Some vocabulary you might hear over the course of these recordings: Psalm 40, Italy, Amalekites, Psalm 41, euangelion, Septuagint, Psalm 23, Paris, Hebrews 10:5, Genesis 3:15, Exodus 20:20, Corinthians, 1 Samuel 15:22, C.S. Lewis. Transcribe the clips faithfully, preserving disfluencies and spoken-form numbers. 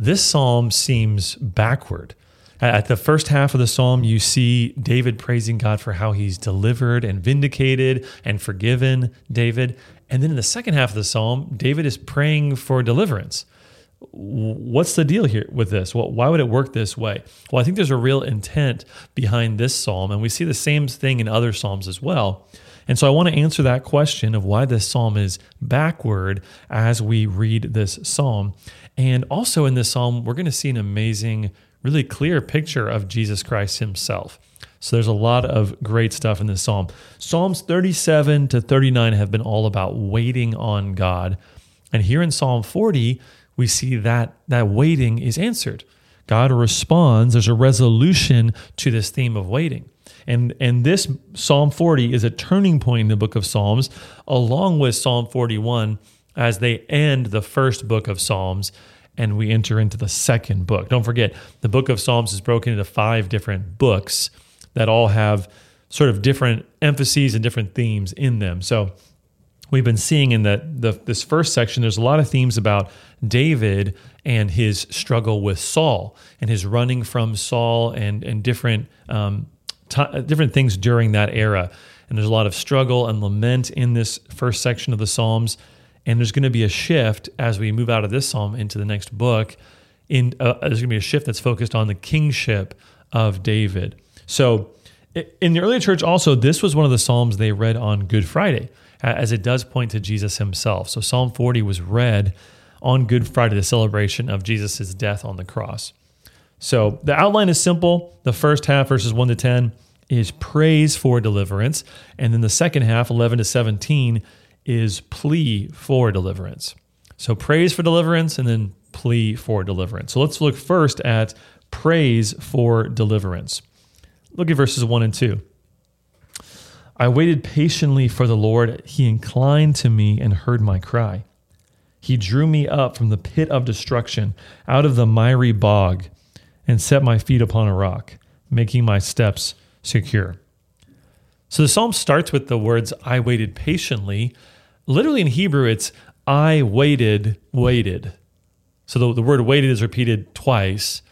this psalm seems backward. At the first half of the psalm, you see David praising God for how he's delivered and vindicated and forgiven David. And then in the second half of the psalm, David is praying for deliverance. What's the deal here with this? Well, why would it work this way? Well, I think there's a real intent behind this psalm, and we see the same thing in other psalms as well. And so I want to answer that question of why this psalm is backward as we read this psalm. And also in this psalm, we're going to see an amazing, really clear picture of Jesus Christ himself. So there's a lot of great stuff in this psalm. Psalms thirty-seven to thirty-nine have been all about waiting on God. And here in Psalm forty, we see that that waiting is answered. God responds. There's a resolution to this theme of waiting. And, and this Psalm forty is a turning point in the book of Psalms, along with Psalm forty-one, as they end the first book of Psalms, and we enter into the second book. Don't forget, the book of Psalms is broken into five different books that all have sort of different emphases and different themes in them. So we've been seeing in the, the this first section, there's a lot of themes about David and his struggle with Saul and his running from Saul and, and different um, t- different things during that era. And there's a lot of struggle and lament in this first section of the Psalms. And there's going to be a shift as we move out of this psalm into the next book. In uh, there's going to be a shift that's focused on the kingship of David. So in the early church also, this was one of the psalms they read on Good Friday, as it does point to Jesus himself. So Psalm forty was read on Good Friday, the celebration of Jesus' death on the cross. So the outline is simple. The first half, verses one to ten, is praise for deliverance. And then the second half, eleven to seventeen, is plea for deliverance. So praise for deliverance and then plea for deliverance. So let's look first at praise for deliverance. Look at verses one and two. I waited patiently for the Lord. He inclined to me and heard my cry. He drew me up from the pit of destruction, out of the miry bog, and set my feet upon a rock, making my steps secure. So the psalm starts with the words, I waited patiently. Literally in Hebrew, it's I waited, waited. So the, the word waited is repeated twice.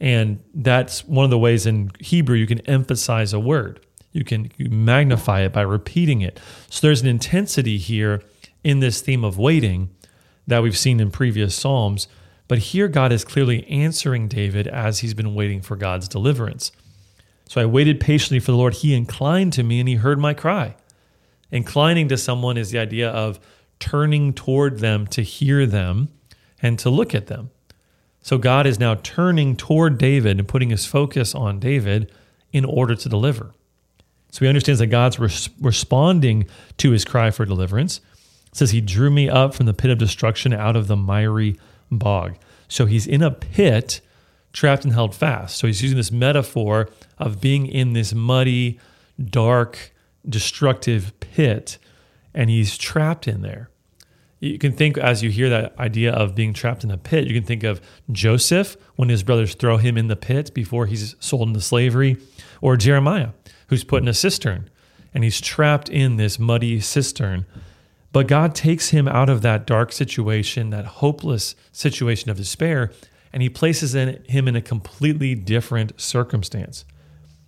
And that's one of the ways in Hebrew you can emphasize a word. You can magnify it by repeating it. So there's an intensity here in this theme of waiting that we've seen in previous Psalms. But here God is clearly answering David as he's been waiting for God's deliverance. So I waited patiently for the Lord. He inclined to me and he heard my cry. Inclining to someone is the idea of turning toward them to hear them and to look at them. So God is now turning toward David and putting his focus on David in order to deliver. So he understands that God's res- responding to his cry for deliverance. It says, he drew me up from the pit of destruction, out of the miry bog. So he's in a pit, trapped and held fast. So he's using this metaphor of being in this muddy, dark, destructive pit, and he's trapped in there. You can think, as you hear that idea of being trapped in a pit, you can think of Joseph when his brothers throw him in the pit before he's sold into slavery, or Jeremiah, who's put in a cistern, and he's trapped in this muddy cistern. But God takes him out of that dark situation, that hopeless situation of despair, and he places in him in a completely different circumstance.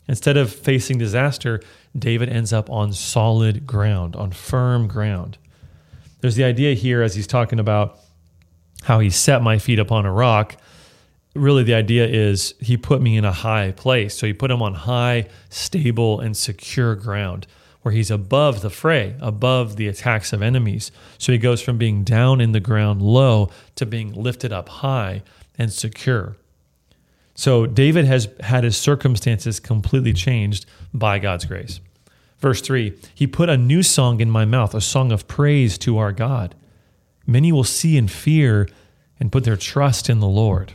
Instead of facing disaster, David ends up on solid ground, on firm ground. There's the idea here as he's talking about how he set my feet upon a rock. Really, the idea is he put me in a high place. So he put him on high, stable, and secure ground where he's above the fray, above the attacks of enemies. So he goes from being down in the ground low to being lifted up high and secure. So David has had his circumstances completely changed by God's grace. Verse three, he put a new song in my mouth, a song of praise to our God. Many will see and fear and put their trust in the Lord.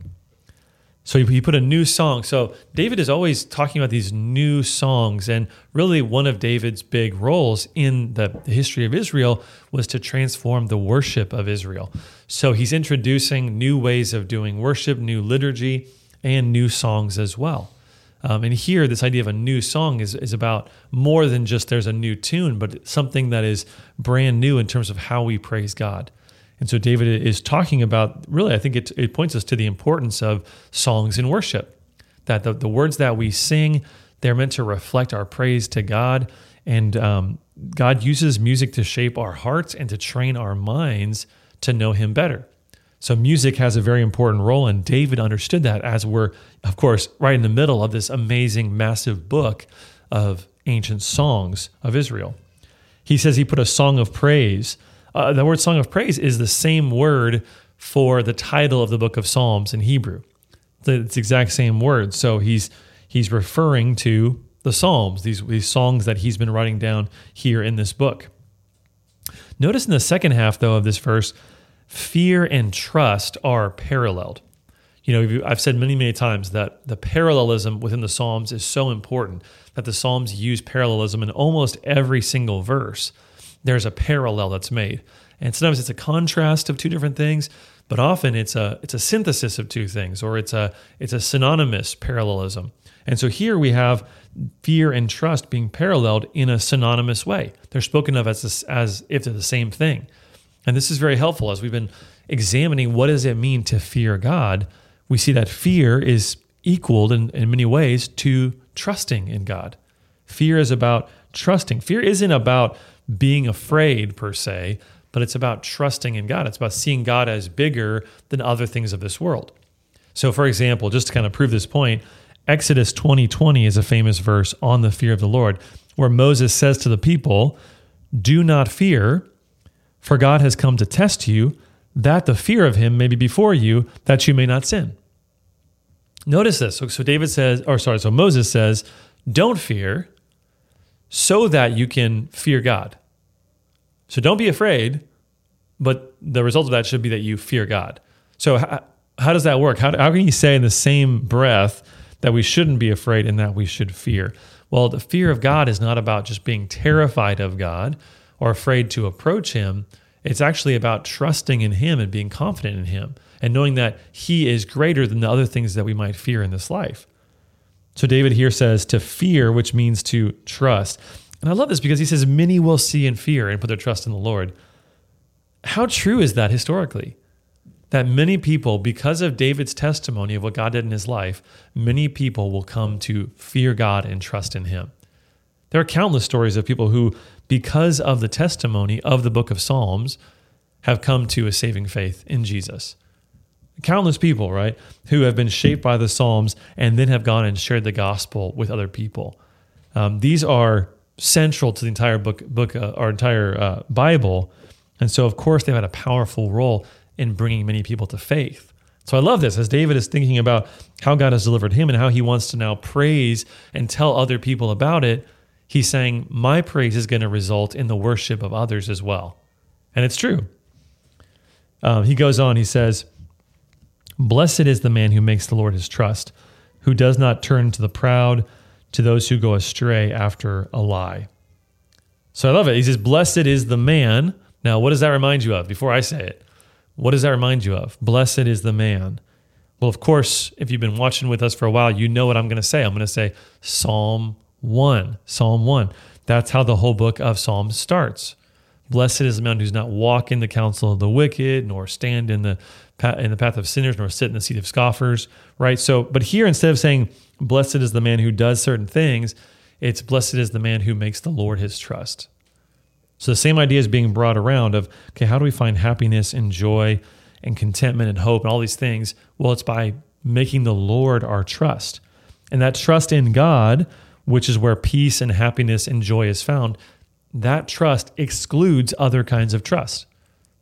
So he put a new song. So David is always talking about these new songs, and really one of David's big roles in the history of Israel was to transform the worship of Israel. So he's introducing new ways of doing worship, new liturgy, and new songs as well. Um, and here, this idea of a new song is, is about more than just there's a new tune, but something that is brand new in terms of how we praise God. And so David is talking about, really, I think it, it points us to the importance of songs in worship, that the, the words that we sing, they're meant to reflect our praise to God. And um, God uses music to shape our hearts and to train our minds to know him better. So music has a very important role, and David understood that, as we're, of course, right in the middle of this amazing, massive book of ancient songs of Israel. He says he put a song of praise. Uh, the word song of praise is the same word for the title of the book of Psalms in Hebrew. It's the exact same word. So he's he's referring to the Psalms, these, these songs that he's been writing down here in this book. Notice in the second half, though, of this verse, fear and trust are paralleled. You know, I've said many, many times that the parallelism within the Psalms is so important, that the Psalms use parallelism in almost every single verse. There's a parallel that's made. And sometimes it's a contrast of two different things, but often it's a it's a synthesis of two things, or it's a it's a synonymous parallelism. And so here we have fear and trust being paralleled in a synonymous way. They're spoken of as as if they're the same thing. And this is very helpful as we've been examining what does it mean to fear God. We see that fear is equaled in, in many ways to trusting in God. Fear is about trusting. Fear isn't about being afraid per se, but it's about trusting in God. It's about seeing God as bigger than other things of this world. So for example, just to kind of prove this point, Exodus twenty twenty is a famous verse on the fear of the Lord, where Moses says to the people, "Do not fear, for God has come to test you, that the fear of him may be before you, that you may not sin." Notice this. So, so David says, or sorry, so Moses says, don't fear so that you can fear God. So don't be afraid, but the result of that should be that you fear God. So how, how does that work? How, how can you say in the same breath that we shouldn't be afraid and that we should fear? Well, the fear of God is not about just being terrified of God, or afraid to approach him. It's actually about trusting in him and being confident in him and knowing that he is greater than the other things that we might fear in this life. So David here says to fear, which means to trust. And I love this because he says, many will see and fear and put their trust in the Lord. How true is that historically? That many people, because of David's testimony of what God did in his life, many people will come to fear God and trust in him. There are countless stories of people who, because of the testimony of the book of Psalms, have come to a saving faith in Jesus. Countless people, right, who have been shaped by the Psalms and then have gone and shared the gospel with other people. Um, these are central to the entire book, book, uh, our entire uh, Bible, and so of course they've had a powerful role in bringing many people to faith. So I love this, as David is thinking about how God has delivered him and how he wants to now praise and tell other people about it. He's saying, my praise is going to result in the worship of others as well. And it's true. Um, he goes on, he says, "Blessed is the man who makes the Lord his trust, who does not turn to the proud, to those who go astray after a lie." So I love it. He says, blessed is the man. Now, what does that remind you of? Before I say it, what does that remind you of? Blessed is the man. Well, of course, if you've been watching with us for a while, you know what I'm going to say. I'm going to say Psalm one, Psalm one. That's how the whole book of Psalms starts. Blessed is the man who's not walk in the counsel of the wicked, nor stand in the in the path of sinners, nor sit in the seat of scoffers, right? So, but here, instead of saying, blessed is the man who does certain things, it's blessed is the man who makes the Lord his trust. So the same idea is being brought around of, okay, how do we find happiness and joy and contentment and hope and all these things? Well, it's by making the Lord our trust. And that trust in God, which is where peace and happiness and joy is found, that trust excludes other kinds of trust.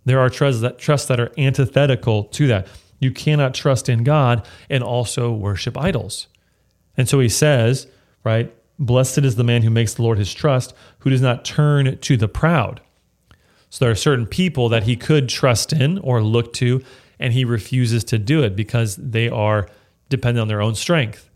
There are trusts that, trusts that are antithetical to that. You cannot trust in God and also worship idols. And so he says, right, blessed is the man who makes the Lord his trust, who does not turn to the proud. So there are certain people that he could trust in or look to, and he refuses to do it because they are dependent on their own strength.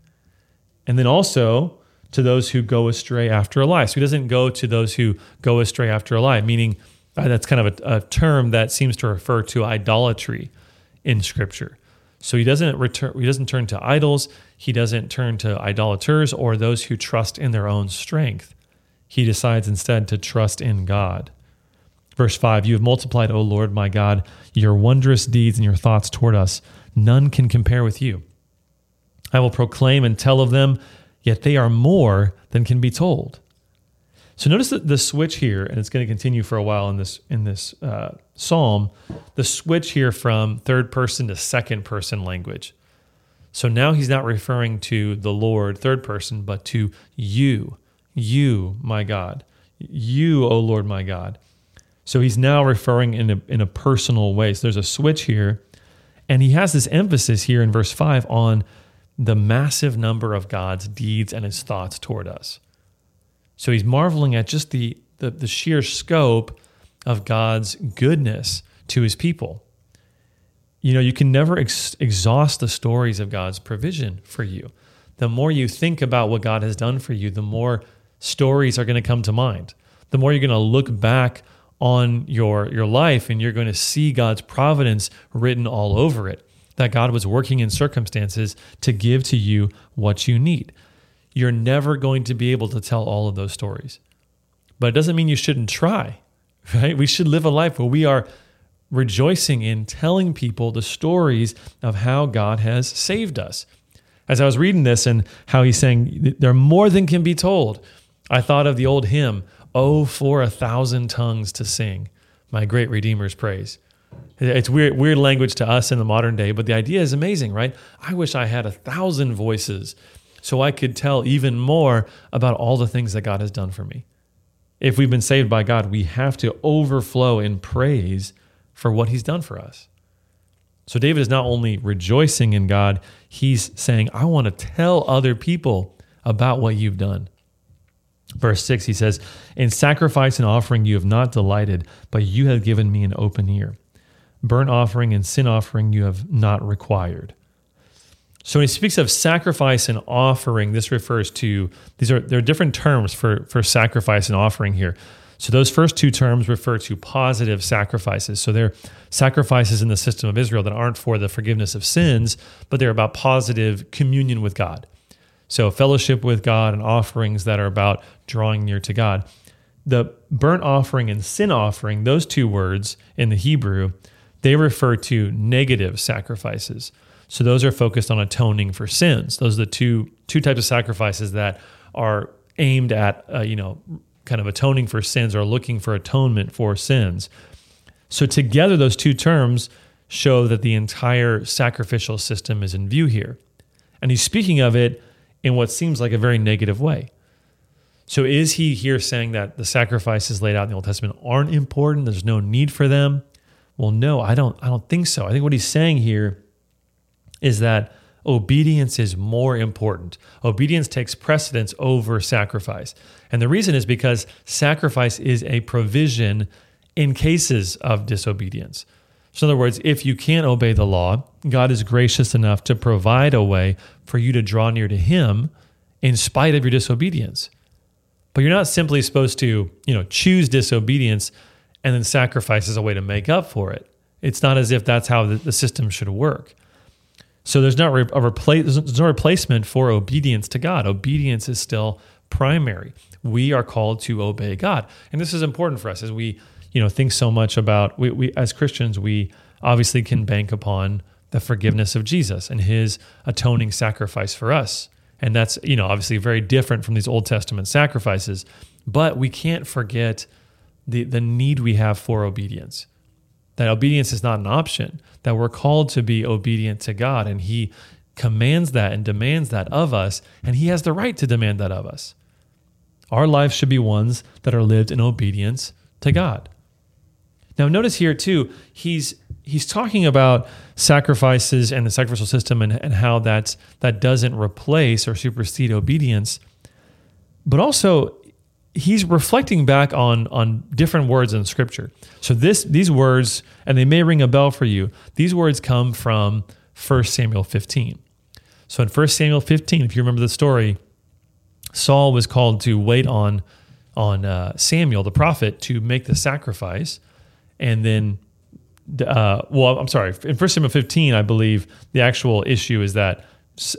And then also, to those who go astray after a lie. So he doesn't go to those who go astray after a lie, meaning uh, that's kind of a, a term that seems to refer to idolatry in Scripture. So he doesn't return, he doesn't turn to idols, he doesn't turn to idolaters or those who trust in their own strength. He decides instead to trust in God. Verse five, you have multiplied, O Lord, my God, your wondrous deeds and your thoughts toward us. None can compare with you. I will proclaim and tell of them, yet they are more than can be told. So notice that the switch here, and it's going to continue for a while in this in this uh, psalm, the switch here from third person to second person language. So now he's not referring to the Lord, third person, but to you, you, my God, you, O Lord, my God. So he's now referring in a, in a personal way. So there's a switch here, and he has this emphasis here in verse five on the massive number of God's deeds and his thoughts toward us. So he's marveling at just the, the, the sheer scope of God's goodness to his people. You know, you can never ex- exhaust the stories of God's provision for you. The more you think about what God has done for you, the more stories are going to come to mind. The more you're going to look back on your, your life and you're going to see God's providence written all over it, that God was working in circumstances to give to you what you need. You're never going to be able to tell all of those stories. But it doesn't mean you shouldn't try, right? We should live a life where we are rejoicing in telling people the stories of how God has saved us. As I was reading this and how he's saying, there are more than can be told, I thought of the old hymn, "Oh, for a thousand tongues to sing my great Redeemer's praise." It's weird, weird language to us in the modern day, but the idea is amazing, right? I wish I had a thousand voices so I could tell even more about all the things that God has done for me. If we've been saved by God, we have to overflow in praise for what he's done for us. So David is not only rejoicing in God, he's saying, I want to tell other people about what you've done. Verse six, he says, in sacrifice and offering you have not delighted, but you have given me an open ear. Burnt offering and sin offering you have not required. So when he speaks of sacrifice and offering, this refers to, these are there are different terms for, for sacrifice and offering here. So those first two terms refer to positive sacrifices. So they're sacrifices in the system of Israel that aren't for the forgiveness of sins, but they're about positive communion with God. So fellowship with God and offerings that are about drawing near to God. The burnt offering and sin offering, those two words in the Hebrew, they refer to negative sacrifices. So those are focused on atoning for sins. Those are the two two types of sacrifices that are aimed at, uh, you know, kind of atoning for sins or looking for atonement for sins. So together, those two terms show that the entire sacrificial system is in view here. And he's speaking of it in what seems like a very negative way. So is he here saying that the sacrifices laid out in the Old Testament aren't important, there's no need for them? Well, no, I don't, I don't think so. I think what he's saying here is that obedience is more important. Obedience takes precedence over sacrifice. And the reason is because sacrifice is a provision in cases of disobedience. So in other words, if you can't obey the law, God is gracious enough to provide a way for you to draw near to him in spite of your disobedience. But you're not simply supposed to, you know, choose disobedience and then sacrifice as a way to make up for it. It's not as if that's how the system should work. So there's not a repla- there's no replacement for obedience to God. Obedience is still primary. We are called to obey God. And this is important for us as we, you know, think so much about, we, we as Christians, we obviously can bank upon the forgiveness of Jesus and his atoning sacrifice for us. And that's, you know, obviously very different from these Old Testament sacrifices, but we can't forget the, the need we have for obedience. That obedience is not an option, that we're called to be obedient to God, and he commands that and demands that of us, and he has the right to demand that of us. Our lives should be ones that are lived in obedience to God. Now notice here too, he's he's talking about sacrifices and the sacrificial system and, and how that's, that doesn't replace or supersede obedience, but also he's reflecting back on, on different words in Scripture. So this these words, and they may ring a bell for you, these words come from First Samuel fifteen. So in First Samuel fifteen, if you remember the story, Saul was called to wait on, on uh, Samuel, the prophet, to make the sacrifice. And then, uh, well, I'm sorry, in First Samuel fifteen, I believe the actual issue is that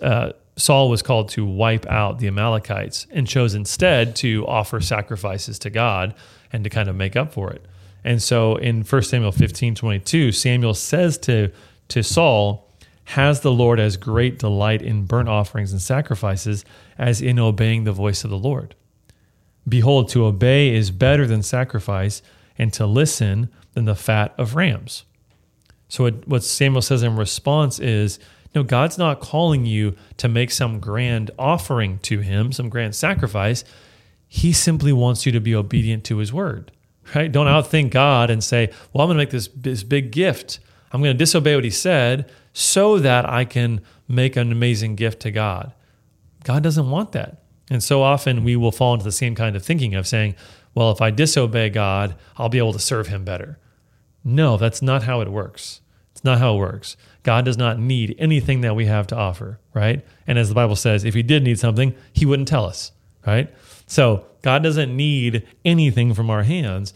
uh, Saul was called to wipe out the Amalekites and chose instead to offer sacrifices to God and to kind of make up for it. And so in First Samuel fifteen twenty-two, Samuel says to, to Saul, "Has the Lord as great delight in burnt offerings and sacrifices as in obeying the voice of the Lord? Behold, to obey is better than sacrifice, and to listen than the fat of rams." So it, what Samuel says in response is, no, God's not calling you to make some grand offering to him, some grand sacrifice. He simply wants you to be obedient to his word, right? Don't outthink God and say, well, I'm going to make this, this big gift. I'm going to disobey what he said so that I can make an amazing gift to God. God doesn't want that. And so often we will fall into the same kind of thinking of saying, well, if I disobey God, I'll be able to serve him better. No, that's not how it works. It's not how it works. God does not need anything that we have to offer, right? And as the Bible says, if he did need something, he wouldn't tell us, right? So God doesn't need anything from our hands.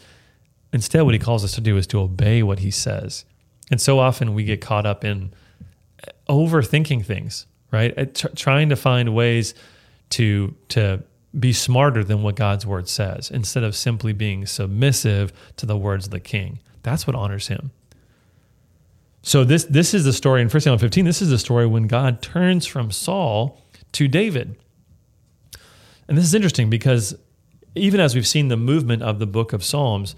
Instead, what he calls us to do is to obey what he says. And so often we get caught up in overthinking things, right? T- trying to find ways to to be smarter than what God's word says instead of simply being submissive to the words of the king. That's what honors him. So this this is the story in First Samuel fifteen. This is the story when God turns from Saul to David. And this is interesting because even as we've seen the movement of the book of Psalms,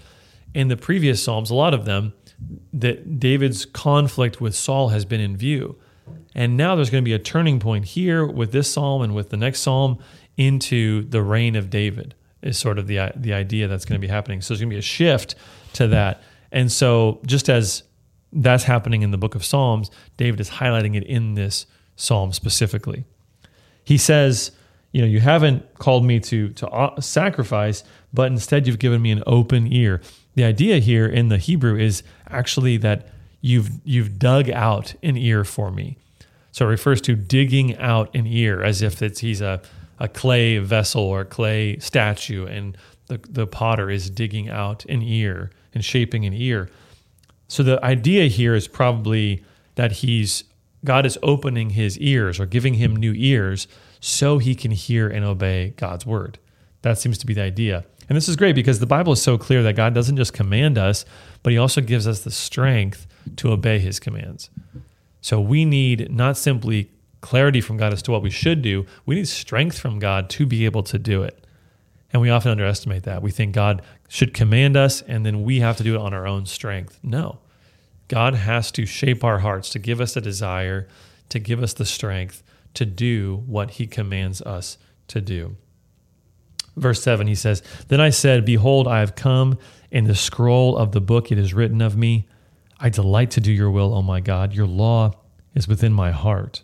in the previous Psalms, a lot of them, that David's conflict with Saul has been in view. And now there's going to be a turning point here with this psalm and with the next psalm into the reign of David is sort of the the idea that's going to be happening. So there's going to be a shift to that. And so just as that's happening in the book of Psalms, David is highlighting it in this psalm specifically. He says, you know, you haven't called me to, to sacrifice, but instead you've given me an open ear. The idea here in the Hebrew is actually that you've you've dug out an ear for me. So it refers to digging out an ear as if it's he's a, a clay vessel or a clay statue, and the, the potter is digging out an ear and shaping an ear. So the idea here is probably that he's God is opening his ears or giving him new ears so he can hear and obey God's word. That seems to be the idea. And this is great because the Bible is so clear that God doesn't just command us, but he also gives us the strength to obey his commands. So we need not simply clarity from God as to what we should do, we need strength from God to be able to do it. And we often underestimate that. We think God should command us and then we have to do it on our own strength. No, God has to shape our hearts to give us a desire, to give us the strength to do what he commands us to do. Verse seven, he says, "Then I said, behold, I have come. In the scroll of the book it is written of me. I delight to do your will, O my God. Your law is within my heart."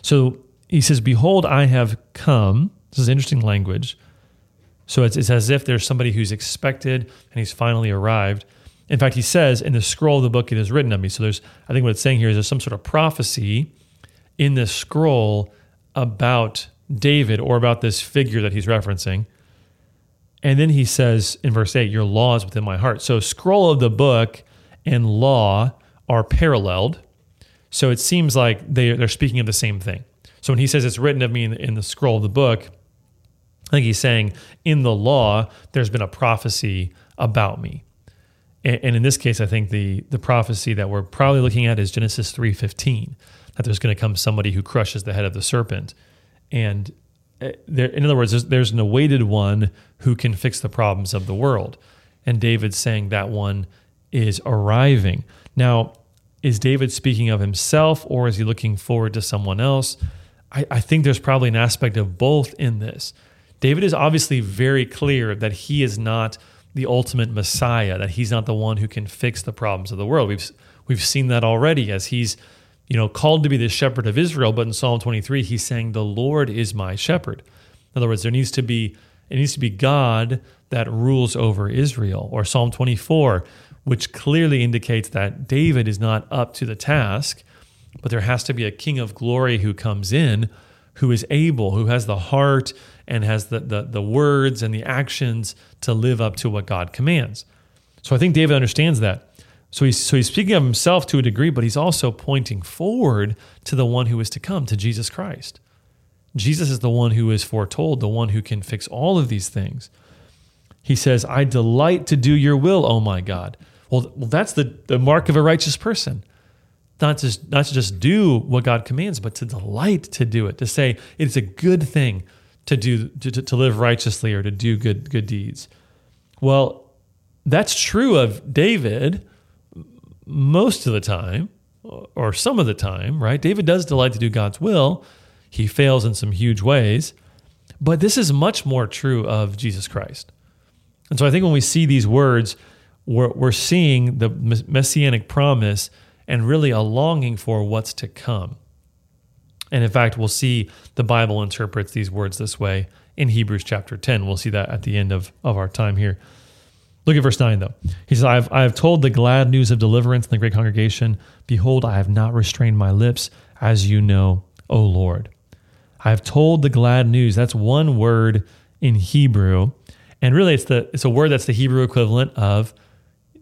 So he says, behold, I have come. This is interesting language. So it's, it's as if there's somebody who's expected and he's finally arrived. In fact, he says, in the scroll of the book it is written of me. So there's, I think what it's saying here is there's some sort of prophecy in this scroll about David or about this figure that he's referencing. And then he says in verse eight, your law is within my heart. So scroll of the book and law are paralleled. So it seems like they, they're speaking of the same thing. So when he says it's written of me in, in the scroll of the book, I think he's saying in the law, there's been a prophecy about me. And, and in this case, I think the, the prophecy that we're probably looking at is Genesis three fifteen, that there's going to come somebody who crushes the head of the serpent. And there, in other words, there's, there's an awaited one who can fix the problems of the world. And David's saying that one is arriving. Now, is David speaking of himself or is he looking forward to someone else? I, I think there's probably an aspect of both in this. David is obviously very clear that he is not the ultimate Messiah, that he's not the one who can fix the problems of the world. We've we've seen that already as he's you know, called to be the shepherd of Israel, but in Psalm twenty-three, he's saying, the Lord is my shepherd. In other words, there needs to be it needs to be God that rules over Israel. Or Psalm twenty-four, which clearly indicates that David is not up to the task, but there has to be a king of glory who comes in, who is able, who has the heart and has the the, the words and the actions to live up to what God commands. So I think David understands that. So he's, so he's speaking of himself to a degree, but he's also pointing forward to the one who is to come, to Jesus Christ. Jesus is the one who is foretold, the one who can fix all of these things. He says, I delight to do your will, O my God. Well, that's the, the mark of a righteous person. Not just, not to just do what God commands, but to delight to do it, to say it's a good thing to do to, to live righteously or to do good good deeds. Well, that's true of David most of the time, or some of the time, right? David does delight to do God's will. He fails in some huge ways, but this is much more true of Jesus Christ. And so I think when we see these words, we're, we're seeing the messianic promise and really a longing for what's to come. And in fact, we'll see the Bible interprets these words this way in Hebrews chapter ten. We'll see that at the end of, of our time here. Look at verse nine, though. He says, I have, I have told the glad news of deliverance in the great congregation. Behold, I have not restrained my lips, as you know, O Lord. I have told the glad news. That's one word in Hebrew. And really, it's the it's a word that's the Hebrew equivalent of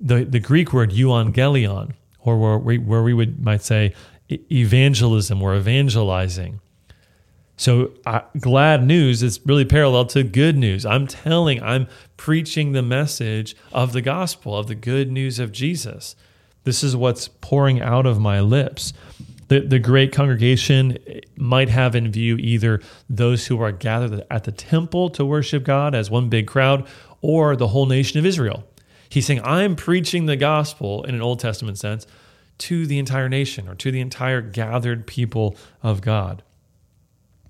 the, the Greek word euangelion, or where we, where we would might say evangelism or evangelizing. So uh, glad news is really parallel to good news. I'm telling, I'm preaching the message of the gospel, of the good news of Jesus. This is what's pouring out of my lips. The, the great congregation might have in view either those who are gathered at the temple to worship God as one big crowd, or the whole nation of Israel. He's saying, I'm preaching the gospel in an Old Testament sense to the entire nation or to the entire gathered people of God.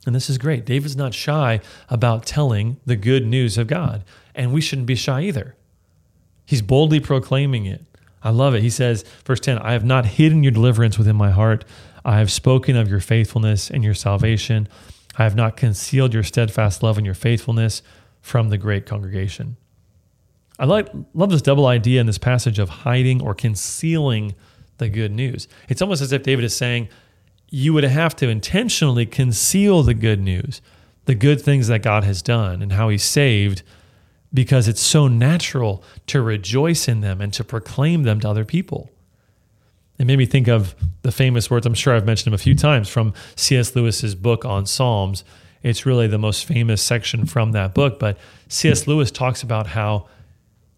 And this is great. David's not shy about telling the good news of God, and we shouldn't be shy either. He's boldly proclaiming it. I love it. He says, verse ten, I have not hidden your deliverance within my heart. I have spoken of your faithfulness and your salvation. I have not concealed your steadfast love and your faithfulness from the great congregation. I like, love this double idea in this passage of hiding or concealing the good news. It's almost as if David is saying, you would have to intentionally conceal the good news, the good things that God has done and how he saved, because it's so natural to rejoice in them and to proclaim them to other people. It made me think of the famous words, I'm sure I've mentioned them a few times, from C S Lewis's book on Psalms. It's really the most famous section from that book, but C S Lewis talks about how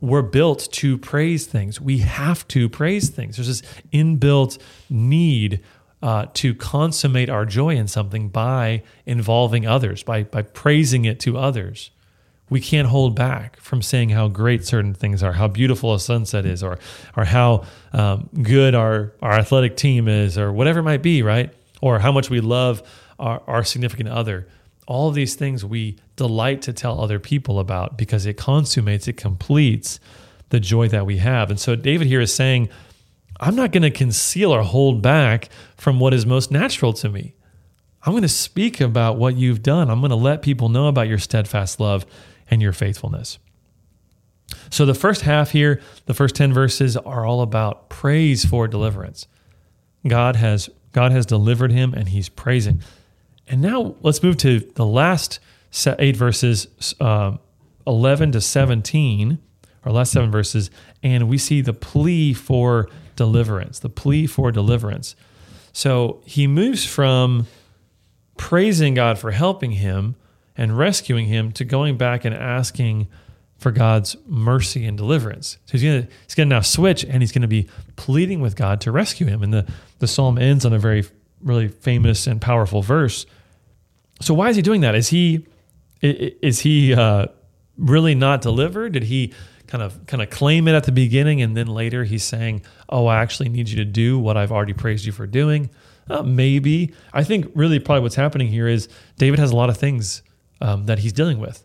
we're built to praise things. We have to praise things. There's this inbuilt need uh, to consummate our joy in something by involving others, by, by praising it to others. We can't hold back from saying how great certain things are, how beautiful a sunset is, or or how um, good our, our athletic team is, or whatever it might be, right? Or how much we love our, our significant other. All of these things we delight to tell other people about because it consummates, it completes the joy that we have. And so David here is saying, I'm not going to conceal or hold back from what is most natural to me. I'm going to speak about what you've done. I'm going to let people know about your steadfast love and your faithfulness. So the first half here, the first ten verses are all about praise for deliverance. God has God has delivered him and he's praising. And now let's move to the last eight verses, uh, eleven to seventeen, or last seven verses, and we see the plea for deliverance, the plea for deliverance. So he moves from praising God for helping him and rescuing him to going back and asking for God's mercy and deliverance. So he's going he's to now switch, and he's going to be pleading with God to rescue him. And the, the psalm ends on a very really famous and powerful verse. So why is he doing that? Is he is he uh, really not delivered? Did he kind of kind of claim it at the beginning, and then later he's saying, "Oh, I actually need you to do what I've already praised you for doing"? Uh, maybe. I think really probably what's happening here is David has a lot of things um, that he's dealing with.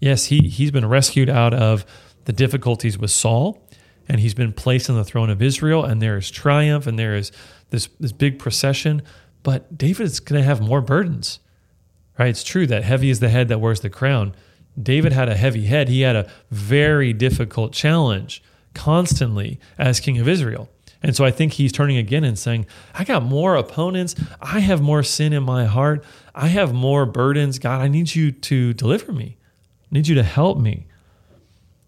Yes, he he's been rescued out of the difficulties with Saul, and he's been placed on the throne of Israel, and there is triumph, and there is this this big procession. But David is going to have more burdens. Right, it's true that heavy is the head that wears the crown. David had a heavy head. He had a very difficult challenge constantly as king of Israel. And so I think he's turning again and saying, I got more opponents. I have more sin in my heart. I have more burdens. God, I need you to deliver me. I need you to help me.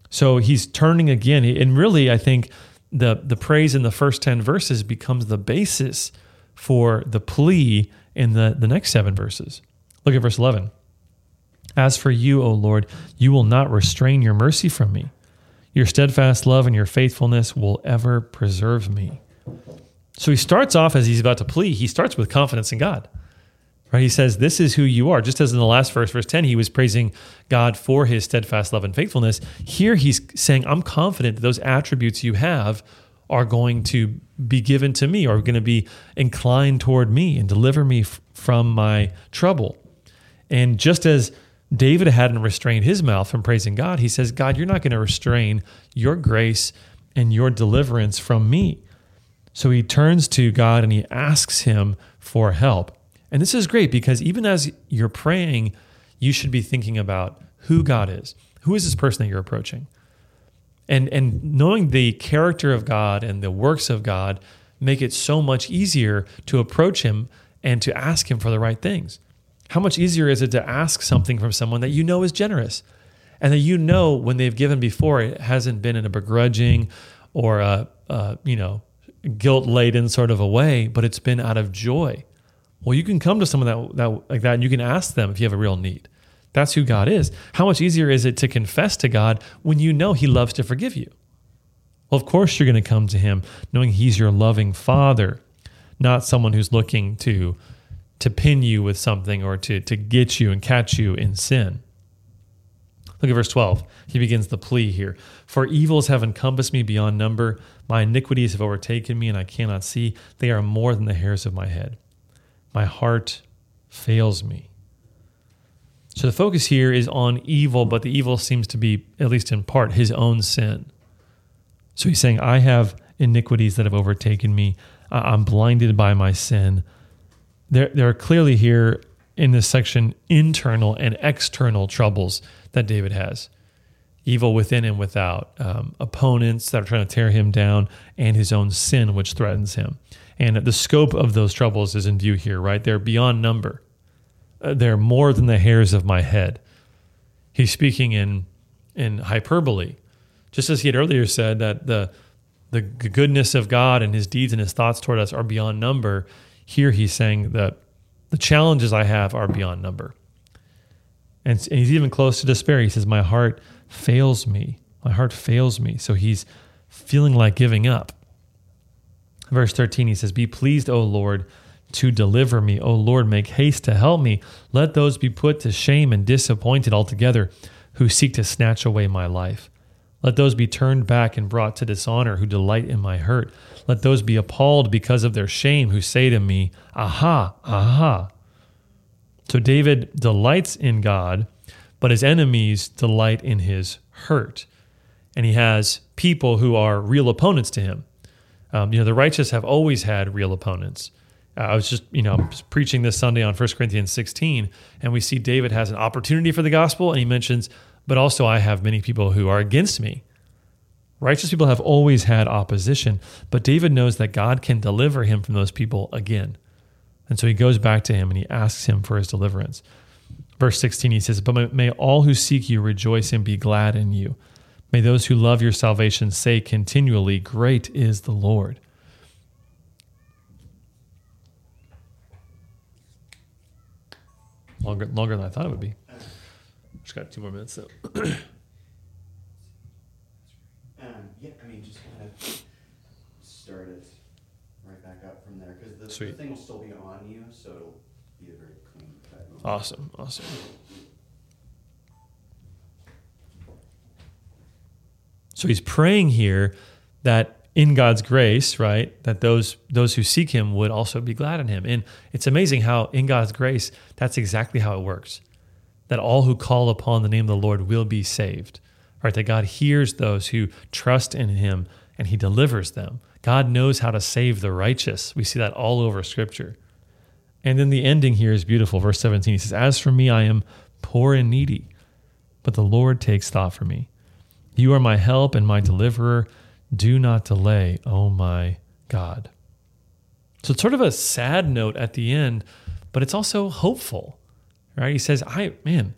So he's turning again. And really, I think the, the praise in the first ten verses becomes the basis for the plea in the, the next seven verses. Look at verse eleven. As for you, O Lord, you will not restrain your mercy from me. Your steadfast love and your faithfulness will ever preserve me. So he starts off as he's about to plea. He starts with confidence in God, right? He says, this is who you are. Just as in the last verse, verse ten, he was praising God for his steadfast love and faithfulness. Here he's saying, I'm confident that those attributes you have are going to be given to me, are going to be inclined toward me and deliver me f- from my trouble. And just as David hadn't restrained his mouth from praising God, he says, God, you're not going to restrain your grace and your deliverance from me. So he turns to God and he asks him for help. And this is great because even as you're praying, you should be thinking about who God is. Who is this person that you're approaching? And and knowing the character of God and the works of God make it so much easier to approach him and to ask him for the right things. How much easier is it to ask something from someone that you know is generous and that you know when they've given before, it hasn't been in a begrudging or a, a you know, guilt-laden sort of a way, but it's been out of joy. Well, you can come to someone that, that like that, and you can ask them if you have a real need. That's who God is. How much easier is it to confess to God when you know he loves to forgive you? Well, of course you're going to come to him knowing he's your loving father, not someone who's looking to to pin you with something or to, to get you and catch you in sin. Look at verse twelve. He begins the plea here. For evils have encompassed me beyond number. My iniquities have overtaken me and I cannot see. They are more than the hairs of my head. My heart fails me. So the focus here is on evil, but the evil seems to be, at least in part, his own sin. So he's saying, I have iniquities that have overtaken me. I'm blinded by my sin. There, there are clearly here in this section internal and external troubles that David has. Evil within and without, um, opponents that are trying to tear him down, and his own sin which threatens him. And the scope of those troubles is in view here, right? They're beyond number. Uh, they're more than the hairs of my head. He's speaking in in hyperbole. Just as he had earlier said that the the goodness of God and his deeds and his thoughts toward us are beyond number, here he's saying that the challenges I have are beyond number. And he's even close to despair. He says, my heart fails me. My heart fails me. So he's feeling like giving up. Verse thirteen, he says, be pleased, O Lord, to deliver me. O Lord, make haste to help me. Let those be put to shame and disappointed altogether who seek to snatch away my life. Let those be turned back and brought to dishonor who delight in my hurt. Let those be appalled because of their shame who say to me, aha, aha. So David delights in God, but his enemies delight in his hurt. And he has people who are real opponents to him. Um, you know, the righteous have always had real opponents. Uh, I was just, you know, I'm just preaching this Sunday on First Corinthians sixteen, and we see David has an opportunity for the gospel, and he mentions, but also I have many people who are against me. Righteous people have always had opposition, but David knows that God can deliver him from those people again. And so he goes back to him and he asks him for his deliverance. Verse sixteen, he says, but may all who seek you rejoice and be glad in you. May those who love your salvation say continually, great is the Lord. Longer, longer than I thought it would be. Just got two more minutes, so. um, yeah, I mean, just kind of start it right back up from there, because the, the thing will still be on you, so it'll be a very clean cut. Awesome, awesome. So he's praying here that in God's grace, right, that those those who seek him would also be glad in him. And it's amazing how in God's grace, that's exactly how it works, that all who call upon the name of the Lord will be saved, right? That God hears those who trust in him and he delivers them. God knows how to save the righteous. We see that all over Scripture. And then the ending here is beautiful. Verse seventeen, he says, as for me, I am poor and needy, but the Lord takes thought for me. You are my help and my deliverer. Do not delay, O my God. So it's sort of a sad note at the end, but it's also hopeful, right? He says, I, man,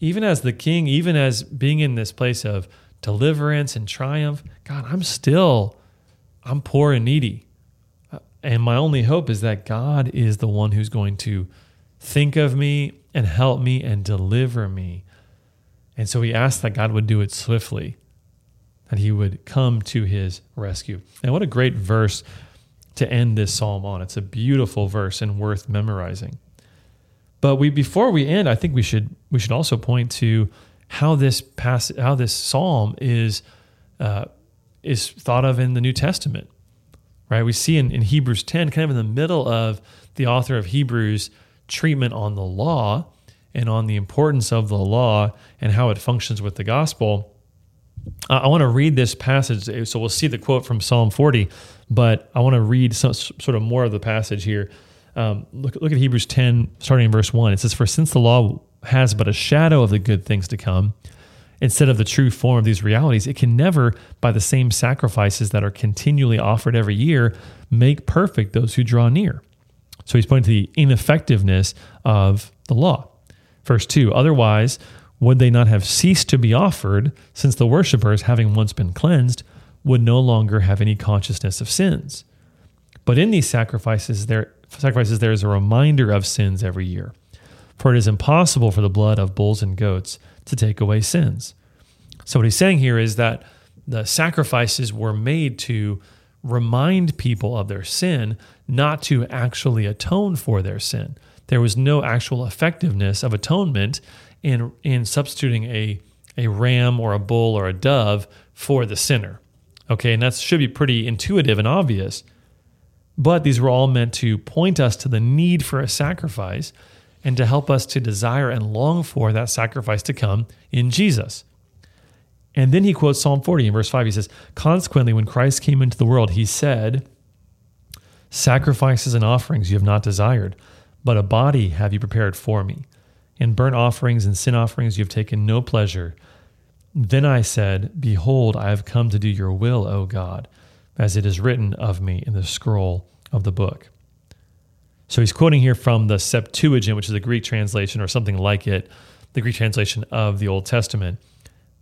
even as the king, even as being in this place of deliverance and triumph, God, I'm still, I'm poor and needy. And my only hope is that God is the one who's going to think of me and help me and deliver me. And so he asked that God would do it swiftly, that he would come to his rescue. And what a great verse to end this psalm on. It's a beautiful verse and worth memorizing. But we, before we end, I think we should we should also point to how this pass, how this psalm is uh, is thought of in the New Testament, right? We see in, in Hebrews ten, kind of in the middle of the author of Hebrews' treatment on the law and on the importance of the law and how it functions with the gospel. Uh, I want to read this passage. So we'll see the quote from Psalm forty, but I want to read some, sort of more of the passage here. Um, look, look at Hebrews ten, starting in verse one. It says, "For since the law has but a shadow of the good things to come, instead of the true form of these realities, it can never, by the same sacrifices that are continually offered every year, make perfect those who draw near." So he's pointing to the ineffectiveness of the law. Verse two, "Otherwise, would they not have ceased to be offered, since the worshipers, having once been cleansed, would no longer have any consciousness of sins? But in these sacrifices there sacrifices there is a reminder of sins every year. For it is impossible for the blood of bulls and goats to take away sins." So what he's saying here is that the sacrifices were made to remind people of their sin, not to actually atone for their sin. There was no actual effectiveness of atonement in in substituting a, a ram or a bull or a dove for the sinner. Okay, and that should be pretty intuitive and obvious. But these were all meant to point us to the need for a sacrifice and to help us to desire and long for that sacrifice to come in Jesus. And then he quotes Psalm forty in verse five. He says, "Consequently, when Christ came into the world, he said, 'Sacrifices and offerings you have not desired, but a body have you prepared for me. In burnt offerings and sin offerings you have taken no pleasure. Then I said, Behold, I have come to do your will, O God, as it is written of me in the scroll of the book.'" So he's quoting here from the Septuagint, which is the Greek translation or something like it, the Greek translation of the Old Testament.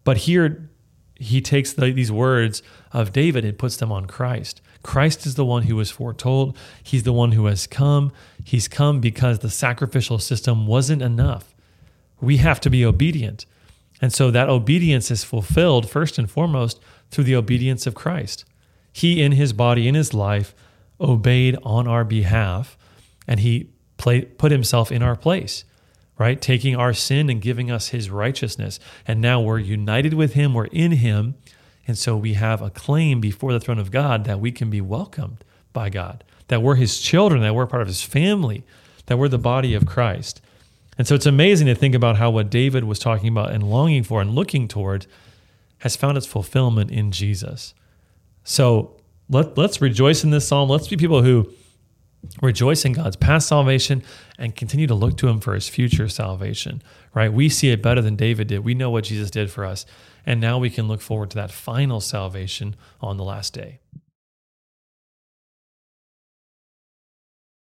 But here he takes the, these words of David and puts them on Christ. Christ is the one who was foretold. He's the one who has come. He's come because the sacrificial system wasn't enough. We have to be obedient. And so that obedience is fulfilled first and foremost through the obedience of Christ. He, in his body, in his life, obeyed on our behalf, and he play, put himself in our place, right? Taking our sin and giving us his righteousness. And now we're united with him, we're in him, and so we have a claim before the throne of God that we can be welcomed by God, that we're his children, that we're part of his family, that we're the body of Christ. And so it's amazing to think about how what David was talking about and longing for and looking toward has found its fulfillment in Jesus. So let, let's rejoice in this psalm. Let's be people who rejoice in God's past salvation and continue to look to him for his future salvation, right? We see it better than David did. We know what Jesus did for us. And now we can look forward to that final salvation on the last day.